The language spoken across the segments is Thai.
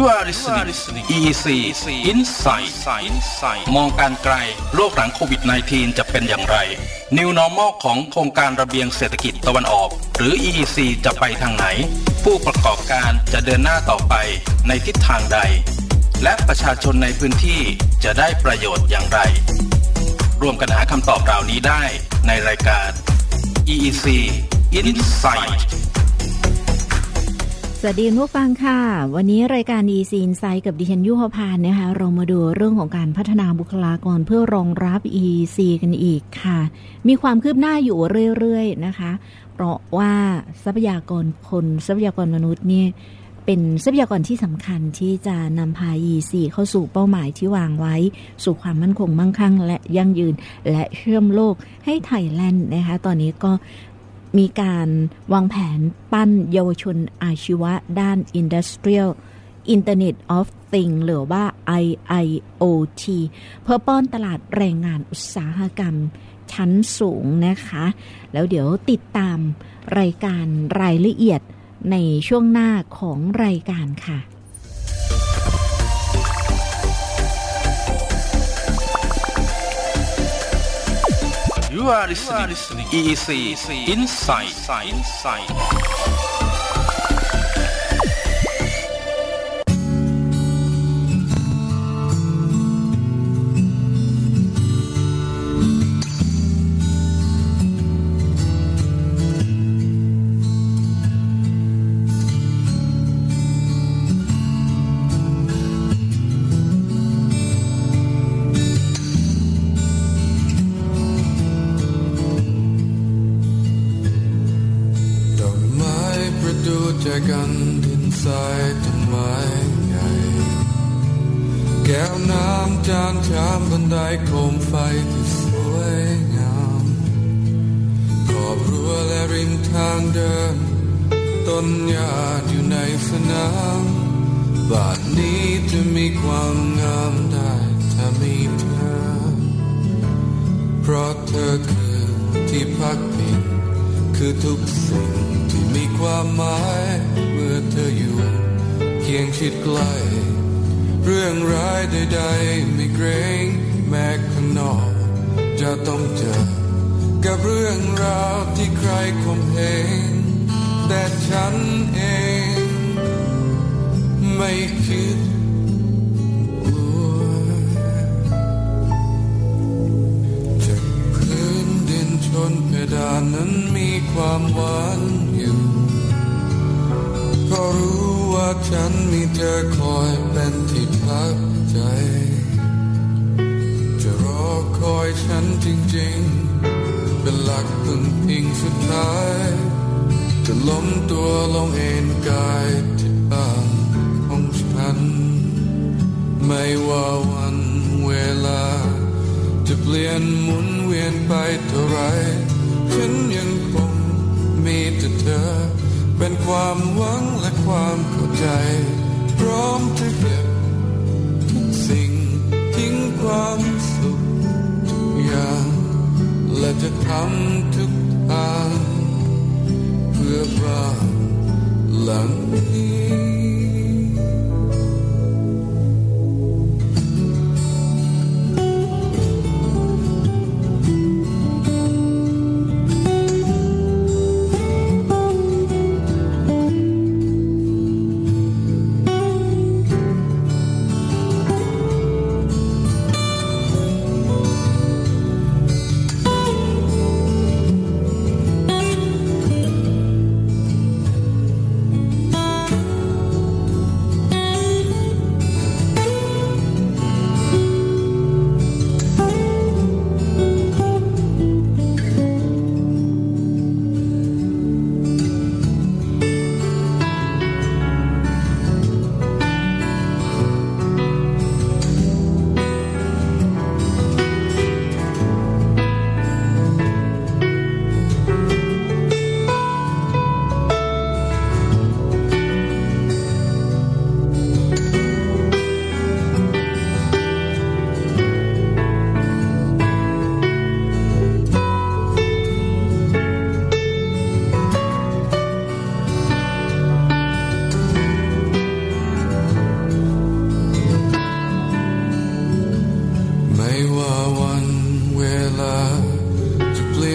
You are listening EEC Insight มองการไกลโลกหลังโควิด -19 จะเป็นอย่างไร New Normal ของโครงการระเบียงเศรษฐกิจตะวันออกหรือ EEC จะไปทางไหนผู้ประกอบการจะเดินหน้าต่อไปในทิศทางใดและประชาชนในพื้นที่จะได้ประโยชน์อย่างไรร่วมกันหาคำตอบเหล่านี้ได้ในรายการ EEC Insightสวัสดีผู้ฟังค่ะวันนี้รายการ EEC Insight กับดิฉันยุพพานนะคะเรามาดูเรื่องของการพัฒนาบุคลากรเพื่อรองรับ EEC กันอีกค่ะมีความคืบหน้าอยู่เรื่อยๆนะคะเพราะว่าทรัพยากรคนทรัพยากรมนุษย์เนี่ยเป็นทรัพยากรที่สำคัญที่จะนำพา EEC เข้าสู่เป้าหมายที่วางไว้สู่ความมั่นคงมั่งคั่งและยั่งยืนและเชื่อมโลกให้ไทยแลนด์นะคะตอนนี้ก็มีการวางแผนปั้นเยาวชนอาชีวะด้าน Industrial Internet of Things หรือว่า IIoT เพื่อป้อนตลาดแรงงานอุตสาหกรรมชั้นสูงนะคะแล้วเดี๋ยวติดตามรายการรายละเอียดในช่วงหน้าของรายการค่ะYou are listening EEC Insight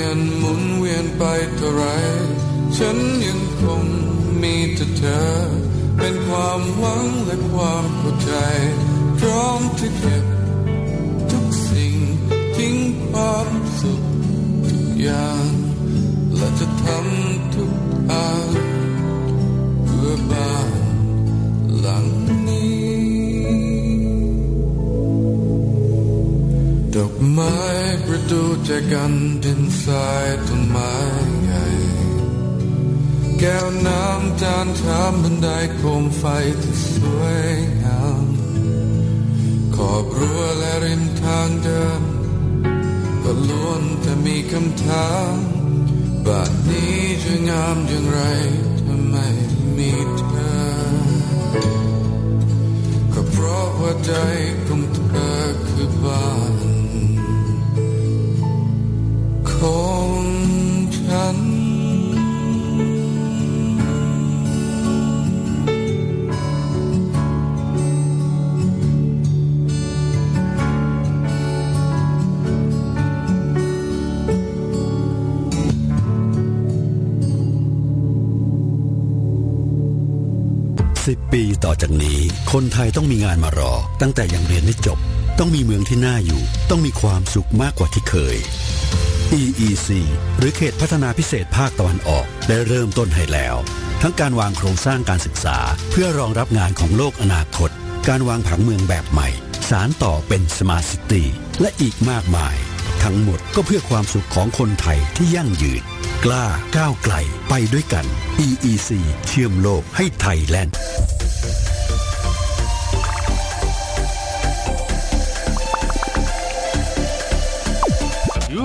ยนหมุนเวียนไปเท่าไรฉันยังคงมีแต่เธอเป็นความหวังและความเข้าใจพร้อมที่เก็บทุกสิ่งทิ้งความสุขทุกอย่างและจะทำทุกอันเพื่อบ้านหลังนี้ดอกไม้ประดูใจกันดินทรายต้นไม้ใหญ่แก้วน้ำจานชามบันไดโคมไฟที่สวยงามขอบรั้วและริมทางเดิมก็ล้วนแต่มีคำถามบ้านนี้จะงามอย่างไรทำไมมีเธอก็เพราะว่าใจของเธอคือบ้านของฉัน10 ปีต่อจากนี้คนไทยต้องมีงานมารอตั้งแต่ยังเรียนไม่จบต้องมีเมืองที่น่าอยู่ต้องมีความสุขมากกว่าที่เคย EEC หรือเขตพัฒนาพิเศษภาคตะวันออกได้เริ่มต้นให้แล้วทั้งการวางโครงสร้างการศึกษาเพื่อรองรับงานของโลกอนาคตการวางผังเมืองแบบใหม่สานต่อเป็นสมาร์ทซิตี้และอีกมากมายทั้งหมดก็เพื่อความสุขของคนไทยที่ยั่งยืนกล้าก้าวไกลไปด้วยกัน EEC เชื่อมโลกให้ไทยแลนด์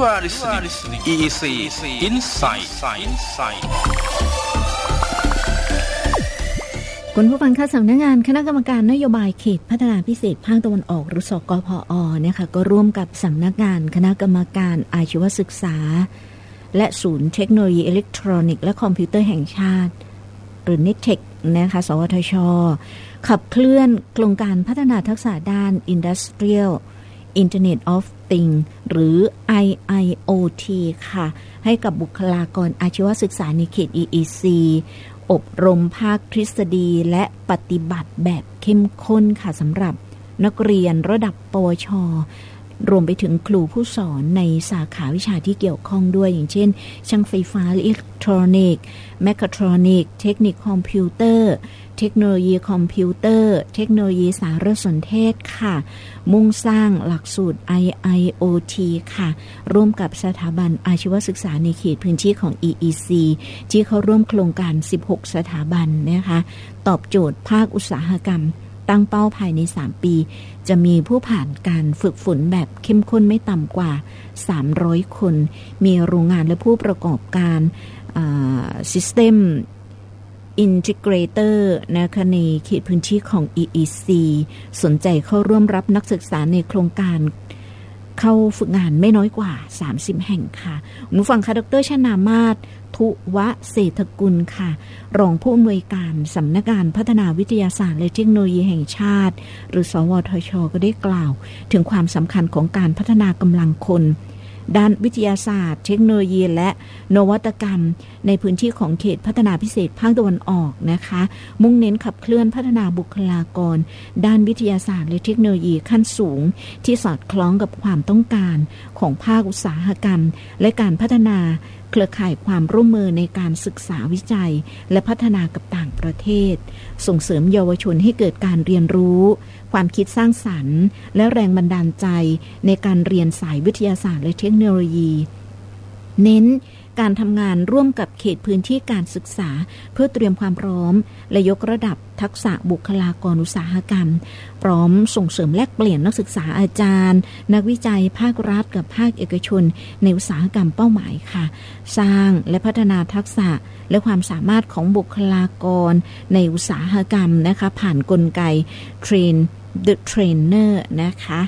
You are listening EEC Insight คุณผู้ฟังคะสำนักงานคณะกรรมการนโยบายเขตพัฒนาพิเศษภาคตะวันออกหรือสกพอนะคะก็ร่วมกับสำนักงานคณะกรรมการอาชีวศึกษาและศูนย์เทคโนโลยีอิเล็กทรอนิกส์และคอมพิวเตอร์แห่งชาติหรือ NECTEC นะคะสวทช.ขับเคลื่อนโครงการพัฒนาทักษะด้าน Industrial Internet of Things หรือ IIoT ค่ะให้กับบุคลากรอาชีวศึกษาในเขต EEC อบรมภาคทฤษฎีและปฏิบัติแบบเข้มข้นค่ะสำหรับนักเรียนระดับปวชรวมไปถึงครูผู้สอนในสาขาวิชาที่เกี่ยวข้องด้วยอย่างเช่นช่างไฟฟ้าอิเล็กทรอนิกส์แมคคาทรอนิกส์เทคนิคคอมพิวเตอร์เทคโนโลยีคอมพิวเตอร์เทคโนโลยีสารสนเทศค่ะมุ่งสร้างหลักสูตร IIoT ค่ะร่วมกับสถาบันอาชีวศึกษาในเขตพื้นที่ของ EEC ที่เข้าร่วมโครงการ 16 สถาบันนะคะตอบโจทย์ภาคอุตสาหกรรมตั้งเป้าภายใน3ปีจะมีผู้ผ่านการฝึกฝนแบบเข้มข้นไม่ต่ำกว่า300คนมีโรงงานและผู้ประกอบการSystem Integrator นะคะในเขตพื้นที่ของ EEC สนใจเข้าร่วมรับนักศึกษาในโครงการเข้าฝึกงานไม่น้อยกว่า30แห่งค่ะผู้ฟังค่ะดร.ชนามาศทุวะเศรษฐกุลค่ะรองผู้อำนวยการสำนักงานพัฒนาวิทยาศาสตร์และเทคโนโลยีแห่งชาติหรือสวทช.ก็ได้กล่าวถึงความสำคัญของการพัฒนากำลังคนด้านวิทยาศาสตร์เทคโนโลยีและนวัตกรรมในพื้นที่ของเขตพัฒนาพิเศษภาคตะวันออกนะคะมุ่งเน้นขับเคลื่อนพัฒนาบุคลากรด้านวิทยาศาสตร์และเทคโนโลยีขั้นสูงที่สอดคล้องกับความต้องการของภาคอุตสาหกรรมและการพัฒนาเครือข่ายความร่วมมือในการศึกษาวิจัยและพัฒนากับต่างประเทศส่งเสริมเยาวชนให้เกิดการเรียนรู้ความคิดสร้างสรรค์และแรงบันดาลใจในการเรียนสายวิทยาศาสตร์และเทคโนโลยีเน้นการทำงานร่วมกับเขตพื้นที่การศึกษาเพื่อเตรียมความพร้อมและยกระดับทักษะบุคลากรอุตสาหกรรมพร้อมส่งเสริมแลกเปลี่ยนนักศึกษาอาจารย์นักวิจัยภาครัฐกับภาคเอกชนในอุตสาหกรรมเป้าหมายค่ะสร้างและพัฒนาทักษะและความสามารถของบุคลากรในอุตสาหกรรมนะคะผ่านกลไก Train the Trainer นะคะ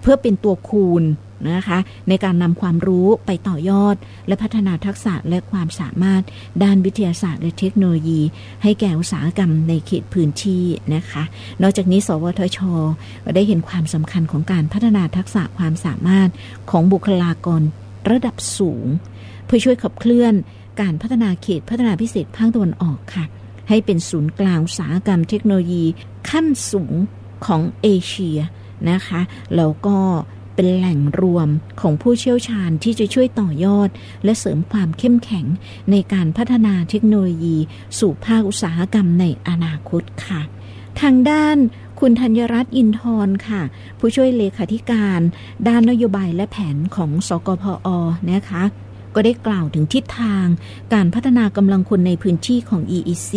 เพื่อเป็นตัวคูณนะคะในการนำความรู้ไปต่อยอดและพัฒนาทักษะและความสามารถด้านวิทยาศาสตร์และเทคโนโลยีให้แก่อุตสาหกรรมในเขตพื้นที่นะคะนอกจากนี้สวทช.ได้เห็นความสำคัญของการพัฒนาทักษะความสามารถของบุคลากร ระดับสูงเพื่อช่วยขับเคลื่อนการพัฒนาเขตพัฒนาพิเศษภาคตะวันออกค่ะให้เป็นศูนย์กลางอุตสาหกรรมเทคโนโลยีขั้นสูงของเอเชียนะคะแล้วก็เป็นแหล่งรวมของผู้เชี่ยวชาญที่จะช่วยต่อยอดและเสริมความเข้มแข็งในการพัฒนาเทคโนโลยีสู่ภาคอุตสาหกรรมในอนาคตค่ะทางด้านคุณธัญรัตน์อินทรค่ะผู้ช่วยเลขาธิการด้านนโยบายและแผนของสกพอ.นะคะก็ได้กล่าวถึงทิศทางการพัฒนากำลังคนในพื้นที่ของ EEC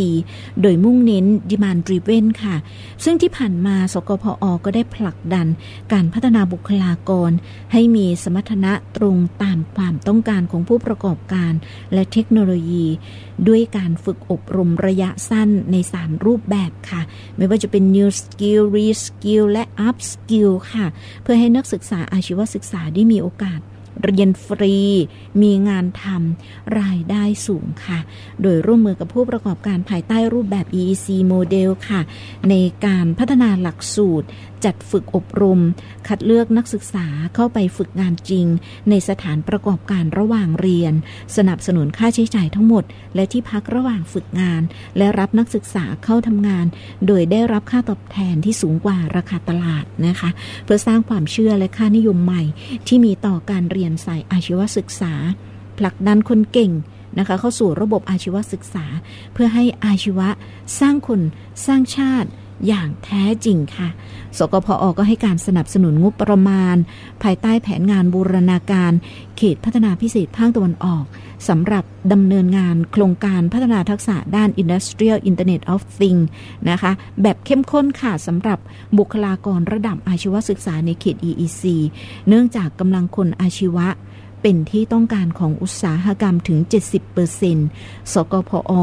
โดยมุ่งเน้น Demand Driven ค่ะซึ่งที่ผ่านมาสกพอ.ก็ได้ผลักดันการพัฒนาบุคลากรให้มีสมรรถนะตรงตามความต้องการของผู้ประกอบการและเทคโนโลยีด้วยการฝึกอบรมระยะสั้นใน3รูปแบบค่ะไม่ว่าจะเป็น New Skill, Reskill และ Up Skill ค่ะเพื่อให้นักศึกษาอาชีวศึกษาได้มีโอกาสเรียนฟรีมีงานทำรายได้สูงค่ะโดยร่วมมือกับผู้ประกอบการภายใต้รูปแบบ EEC โมเดลค่ะในการพัฒนาหลักสูตรจัดฝึกอบรมคัดเลือกนักศึกษาเข้าไปฝึกงานจริงในสถานประกอบการระหว่างเรียนสนับสนุนค่าใช้จ่ายทั้งหมดและที่พักระหว่างฝึกงานและรับนักศึกษาเข้าทำงานโดยได้รับค่าตอบแทนที่สูงกว่าราคาตลาดนะคะเพื่อสร้างความเชื่อและค่านิยมใหม่ที่มีต่อการเรียนสายอาชีวศึกษาผลักดันคนเก่งนะคะเข้าสู่ระบบอาชีวศึกษาเพื่อให้อาชีวะสร้างคนสร้างชาติอย่างแท้จริงค่ะสกพอ.ก็ให้การสนับสนุนงบประมาณภายใต้แผนงานบูรณาการเขตพัฒนาพิเศษภาคตะวันออกสำหรับดำเนินงานโครงการพัฒนาทักษะด้าน Industrial Internet of Things นะคะแบบเข้มข้นค่ะสำหรับบุคลากรระดับอาชีวศึกษาในเขต EEC เนื่องจากกำลังคนอาชีวะเป็นที่ต้องการของอุตสาหกรรมถึง 70% สกพอ.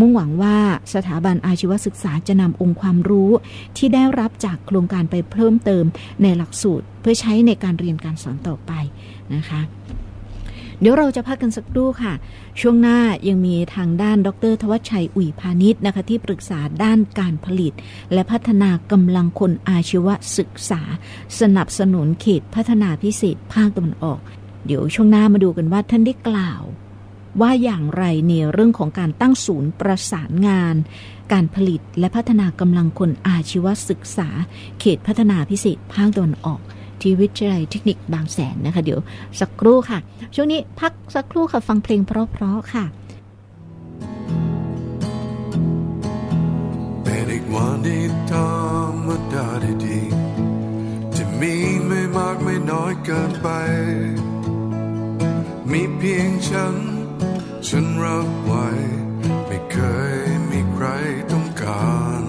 มุ่งหวังว่าสถาบันอาชีวศึกษาจะนำองค์ความรู้ที่ได้รับจากโครงการไปเพิ่มเติมในหลักสูตรเพื่อใช้ในการเรียนการสอนต่อไปนะคะเดี๋ยวเราจะพักกันสักครู่ค่ะช่วงหน้ายังมีทางด้านดร.ทวัชชัยอุ๋ยพานิชนะคะที่ปรึกษาด้านการผลิตและพัฒนากำลังคนอาชีวศึกษาสนับสนุนเขตพัฒนาพิเศษภาคตะวันออกเดี๋ยวช่วงหน้ามาดูกันว่าท่านได้กล่าวว่าอย่างไรในเรื่องของการตั้งศูนย์ประสานงานการผลิตและพัฒนากำลังคนอาชีวศึกษาเขตพัฒนาพิเศษภาคตะวันออกที่วิทยาลัยเทคนิคบางแสนนะคะเดี๋ยวสักครู่ค่ะช่วงนี้พักสักครู่ค่ะฟังเพลงเพราะๆค่ะแต่อีกวันที่ธรรมดาดีจะมีไม่มากไม่น้อยเกินไปมีเพียงฉันรับไว้ไม่เคยมีใครต้องการ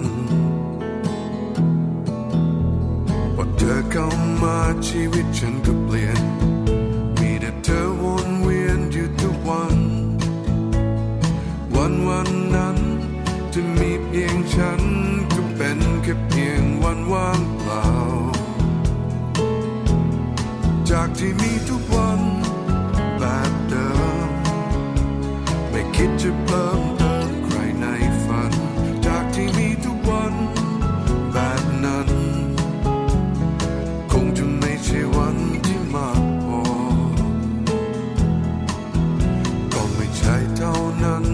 พอเธอเข้ามาชีวิตฉันก็เปลี่ยนมีแต่เธอวนเวียนอยู่ทุกวันวันนั้นจะมีเพียงฉันก็เป็นแค่เพียงวันว่างเปล่าจากที่มีทุกวันแบบเดิมไม่คิดจะเพิ่มเติมใครในฝันจากที่มีทุกวันแบบนั้นคงจะไม่ใช่วันที่มากพอก็ไม่ใช่เท่านั้น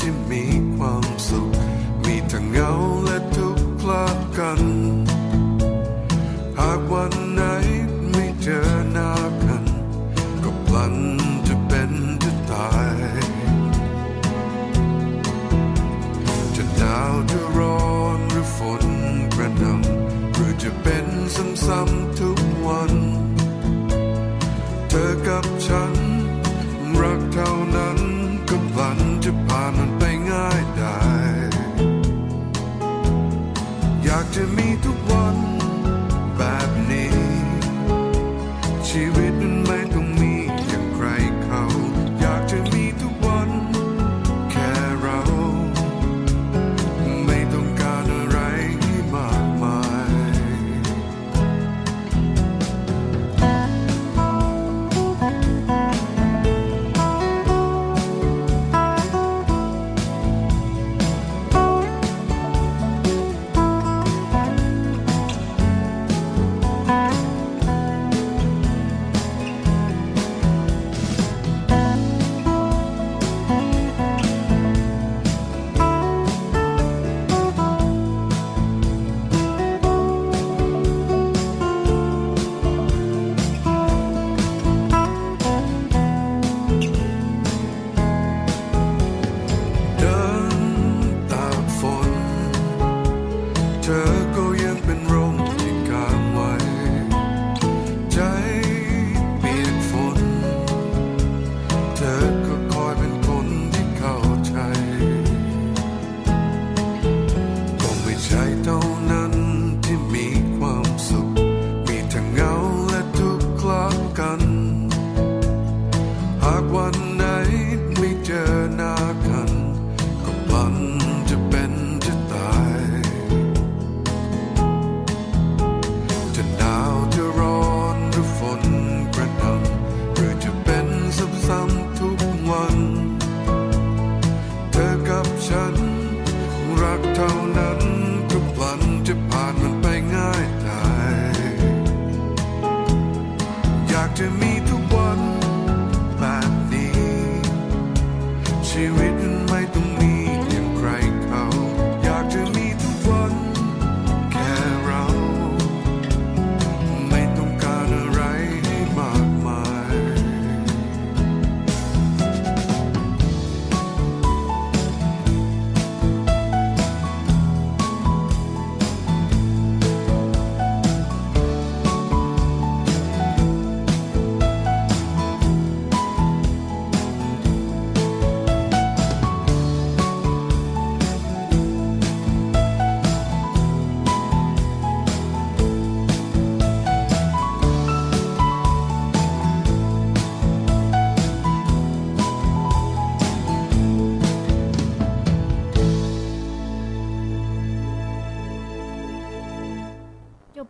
ที่มีความสุขมีทั้งเหงาและทุกข์คลากันหากวันไหนไม่เจอหน้ากันก็พลันจะเป็นจะตายหนาวจะร้อนหรือฝนกระหน่ำหรือจะเป็นซ้ำๆทุกวันเธอกับฉันรักเท่านั้นก็พลันจะผ่านมันไปง่ายได้อยากจะมีทุกวันแบบนี้ชีวิตมันไม่ต้องมีอย่างใครเขาอยากจะมีทุกวันแค่เรา เธอก็คอยเป็นคนที่เข้าใจก็ไม่ใช่เท่านั้นที่มีความสุขมีทั้งเงาและทุกข์คลางกันหากวันไหนไม่เจอหน้ากันก็พลันจะเป็นจะตายจะหนาวจะร้อนหรือฝนกระหน่ำหรือจะเป็นซ้ำๆทุกวันเธอกับฉันรักเท่านั้นก็พลันจะผ่านมันไปง่ายดายอยากจะมีทุกวันแบบนี้ชีวิตมันไม่ต้องมีอย่างใครเขาอยากจะมีทุกวันแค่เราไม่ต้องการอะไรให้มากมาย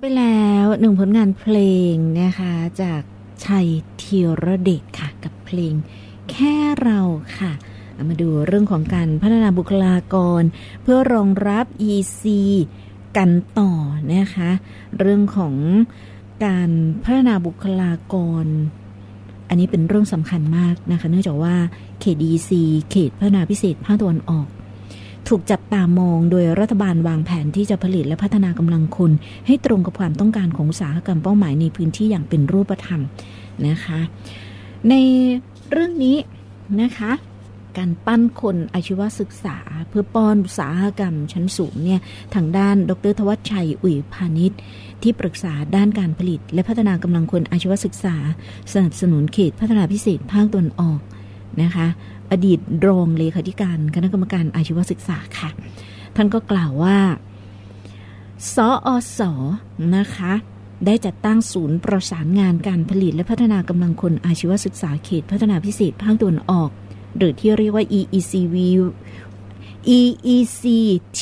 ไปแล้วหนึ่งผลงานเพลงนะคะจากชัยธีรเดชค่ะกับเพลงแค่เราค่ะมาดูเรื่องของการพัฒนาบุคลากรเพื่อรองรับ EEC กันต่อนะคะเรื่องของการพัฒนาบุคลากรอันนี้เป็นเรื่องสำคัญมากนะคะเนื่องจากว่าเขต EEC เขตพัฒนาพิเศษภาคตะวันออกถูกจับตามองโดยรัฐบาลวางแผนที่จะผลิตและพัฒนากำลังคนให้ตรงกับความต้องการของอุตสาหกรรมเป้าหมายในพื้นที่อย่างเป็นรูปธรรมนะคะในเรื่องนี้นะคะการปั้นคนอาชีวศึกษาเพื่อป้อนอุตสาหกรรมชั้นสูงเนี่ยทางด้านดร.ทวัชชัยอุ๋ยพานิชที่ปรึกษาด้านการผลิตและพัฒนากำลังคนอาชีวศึกษาสนับสนุนเขตพัฒนาพิเศษภาคตะวันออกนะคะอดีตรองเลขาธิการคณะกรรมการอาชีวศึกษาค่ะท่านก็กล่าวว่าสอส.นะคะได้จัดตั้งศูนย์ประสานงานการผลิตและพัฒนากำลังคนอาชีวศึกษาเขตพัฒนาพิเศษภาคตะวันออกหรือที่เรียกว่า EECV EECT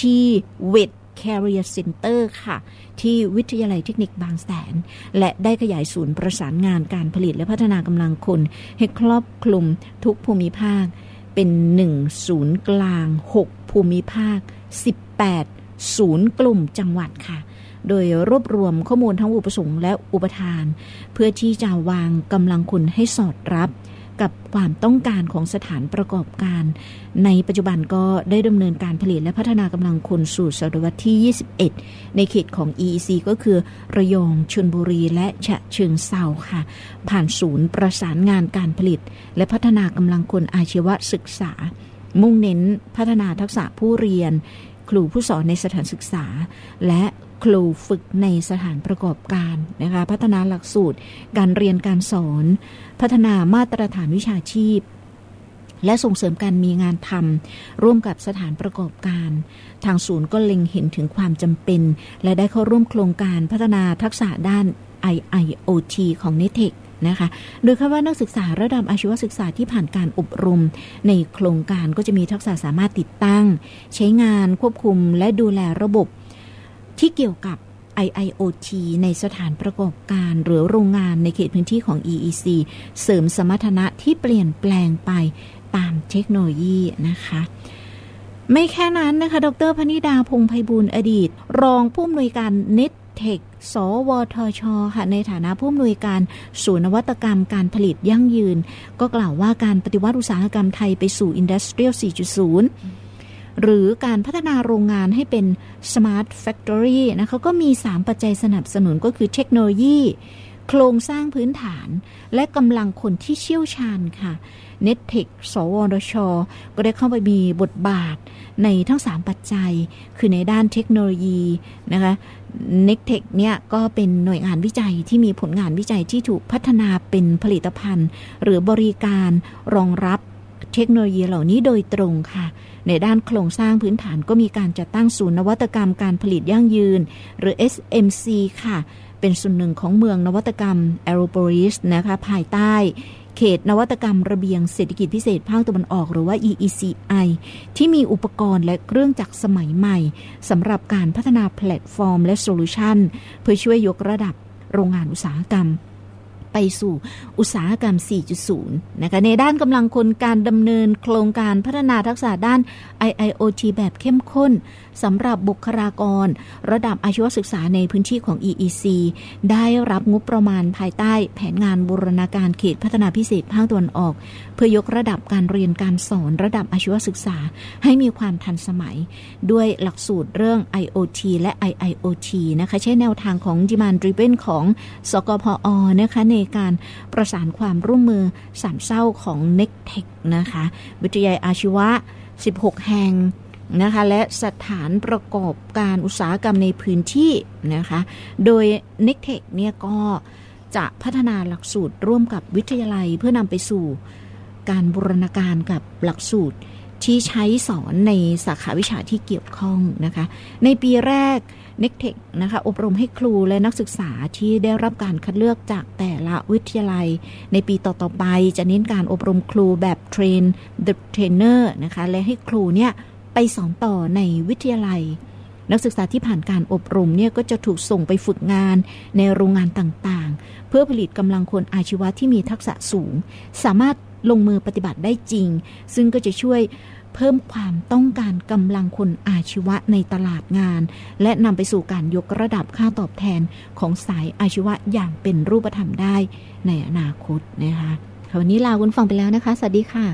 with Career Center ค่ะที่วิทยาลัยเทคนิคบางแสนและได้ขยายศูนย์ประสานงานการผลิตและพัฒนากำลังคนให้ครอบคลุมทุกภูมิภาคเป็น1ศูนย์กลาง6ภูมิภาค18ศูนย์กลุ่มจังหวัดค่ะโดยรวบรวมข้อมูลทั้งอุปสงค์และอุปทานเพื่อที่จะวางกำลังคนให้สอดรับกับความต้องการของสถานประกอบการในปัจจุบันก็ได้ดำเนินการผลิตและพัฒนากำลังคนสู่ศตวรรษที่21ในเขตของ EEC ก็คือระยองชลบุรีและฉะเชิงเทราค่ะผ่านศูนย์ประสานงานการผลิตและพัฒนากำลังคนอาชีวศึกษามุ่งเน้นพัฒนาทักษะผู้เรียนครูผู้สอนในสถานศึกษาและครูฝึกในสถานประกอบการนะคะพัฒนาหลักสูตรการเรียนการสอนพัฒนามาตรฐานวิชาชีพและส่งเสริมการมีงานทำร่วมกับสถานประกอบการทางศูนย์ก็เล็งเห็นถึงความจำเป็นและได้เข้าร่วมโครงการพัฒนาทักษะด้าน IIoT ของ NECTEC นะคะโดยคาดว่านักศึกษาระดับอาชีวศึกษาที่ผ่านการอบรมในโครงการก็จะมีทักษะสามารถติดตั้งใช้งานควบคุมและดูแลระบบที่เกี่ยวกับ IIoT ในสถานประกอบการหรือโรงงานในเขตพื้นที่ของ EEC เสริมสมรรถนะที่เปลี่ยนแปลงไปตามเทคโนโลยีนะคะไม่แค่นั้นนะคะดร.พนิดาพงษ์ไพบูลย์อดีตรองผู้อำนวยการ NECTEC สวทช.ค่ะในฐานะผู้อำนวยการศูนย์นวัตกรรมการผลิตยั่งยืนก็กล่าวว่าการปฏิวัติอุตสาหกรรมไทยไปสู่ Industrial 4.0หรือการพัฒนาโรงงานให้เป็น Smart Factory นะคะก็มี3ปัจจัยสนับสนุนก็คือเทคโนโลยีโครงสร้างพื้นฐานและกำลังคนที่เชี่ยวชาญค่ะ NECTEC สวทช.ก็ได้เข้าไปมีบทบาทในทั้ง3ปัจจัยคือในด้านเทคโนโลยีนะคะ NECTEC เนี่ยก็เป็นหน่วยงานวิจัยที่มีผลงานวิจัยที่ถูกพัฒนาเป็นผลิตภัณฑ์หรือบริการรองรับเทคโนโลยีเหล่านี้โดยตรงค่ะในด้านโครงสร้างพื้นฐานก็มีการจัดตั้งศูนย์นวัตกรรมการผลิตยั่งยืนหรือ SMC ค่ะเป็นส่วนหนึ่งของเมืองนวัตกรรมแอโรโปลิสนะคะภายใต้เขตนวัตกรรมระเบียงเศรษฐกิจพิเศษภาคตะวันออกหรือว่า EECI ที่มีอุปกรณ์และเครื่องจักรสมัยใหม่สำหรับการพัฒนาแพลตฟอร์มและโซลูชันเพื่อช่วยยกระดับโรงงานอุตสาหกรรมไปสู่อุตสาหกรรม 4.0 นะคะในด้านกำลังคนการดำเนินโครงการพัฒนาทักษะด้าน IIoT แบบเข้มข้นสำหรับบุคลากรระดับอาชีวศึกษาในพื้นที่ของ EEC ได้รับงบประมาณภายใต้แผนงานบูรณาการเขตพัฒนาพิเศษภาคตะวันออกเพื่อยกระดับการเรียนการสอนระดับอาชีวศึกษาให้มีความทันสมัยด้วยหลักสูตรเรื่อง IoT และ IIoT นะคะใช้แนวทางของ Demand Driven ของสกพอนะคะในการประสานความร่วมมือสามเส้าของ NECTEC นะคะวิทยาลัยอาชีวะ16 แห่งนะคะและสถานประกอบการอุตสาหกรรมในพื้นที่นะคะโดย NECTEC เนี่ยก็จะพัฒนาหลักสูตรร่วมกับวิทยาลัยเพื่อนำไปสู่การบูรณาการกับหลักสูตรที่ใช้สอนในสาขาวิชาที่เกี่ยวข้องนะคะในปีแรก NECTEC นะคะอบรมให้ครูและนักศึกษาที่ได้รับการคัดเลือกจากแต่ละวิทยาลัยในปีต่อๆไปจะเน้นการอบรมครูแบบเทรน The Trainer นะคะและให้ครูเนี่ยไปสอนต่อในวิทยาลัยนักศึกษาที่ผ่านการอบรมเนี่ยก็จะถูกส่งไปฝึกงานในโรงงานต่างๆเพื่อผลิตกำลังคนอาชีวะที่มีทักษะสูงสามารถลงมือปฏิบัติได้จริงซึ่งก็จะช่วยเพิ่มความต้องการกำลังคนอาชีวะในตลาดงานและนำไปสู่การยกระดับค่าตอบแทนของสายอาชีวะอย่างเป็นรูปธรรมได้ในอนาคตนะคะวันนี้ลาคุณฟังไปแล้วนะคะสวัสดีค่ะ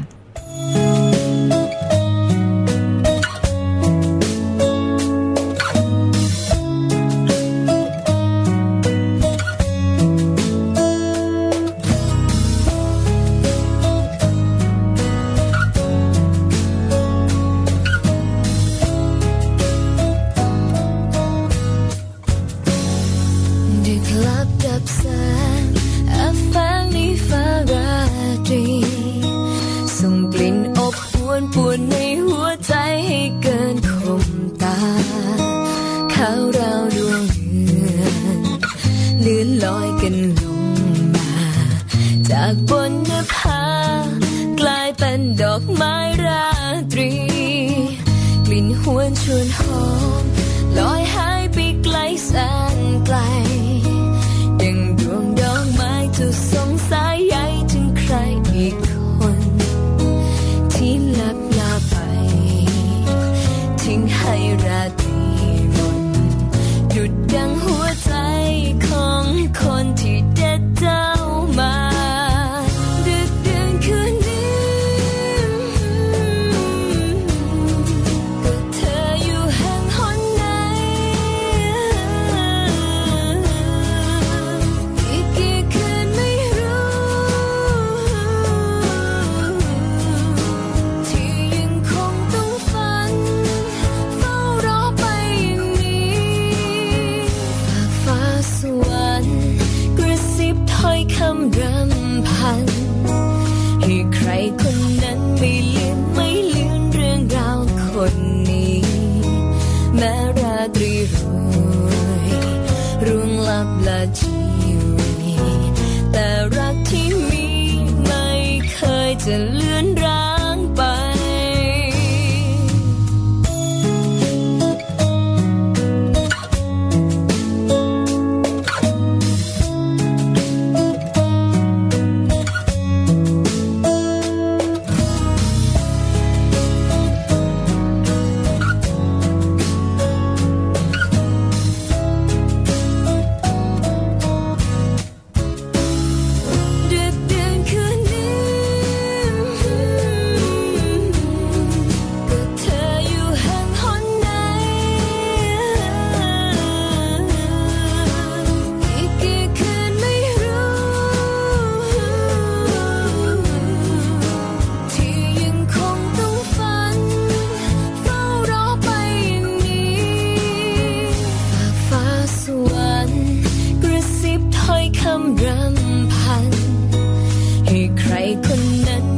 ให้ใครคนนั้นไม่ลืมเรื่องราวคน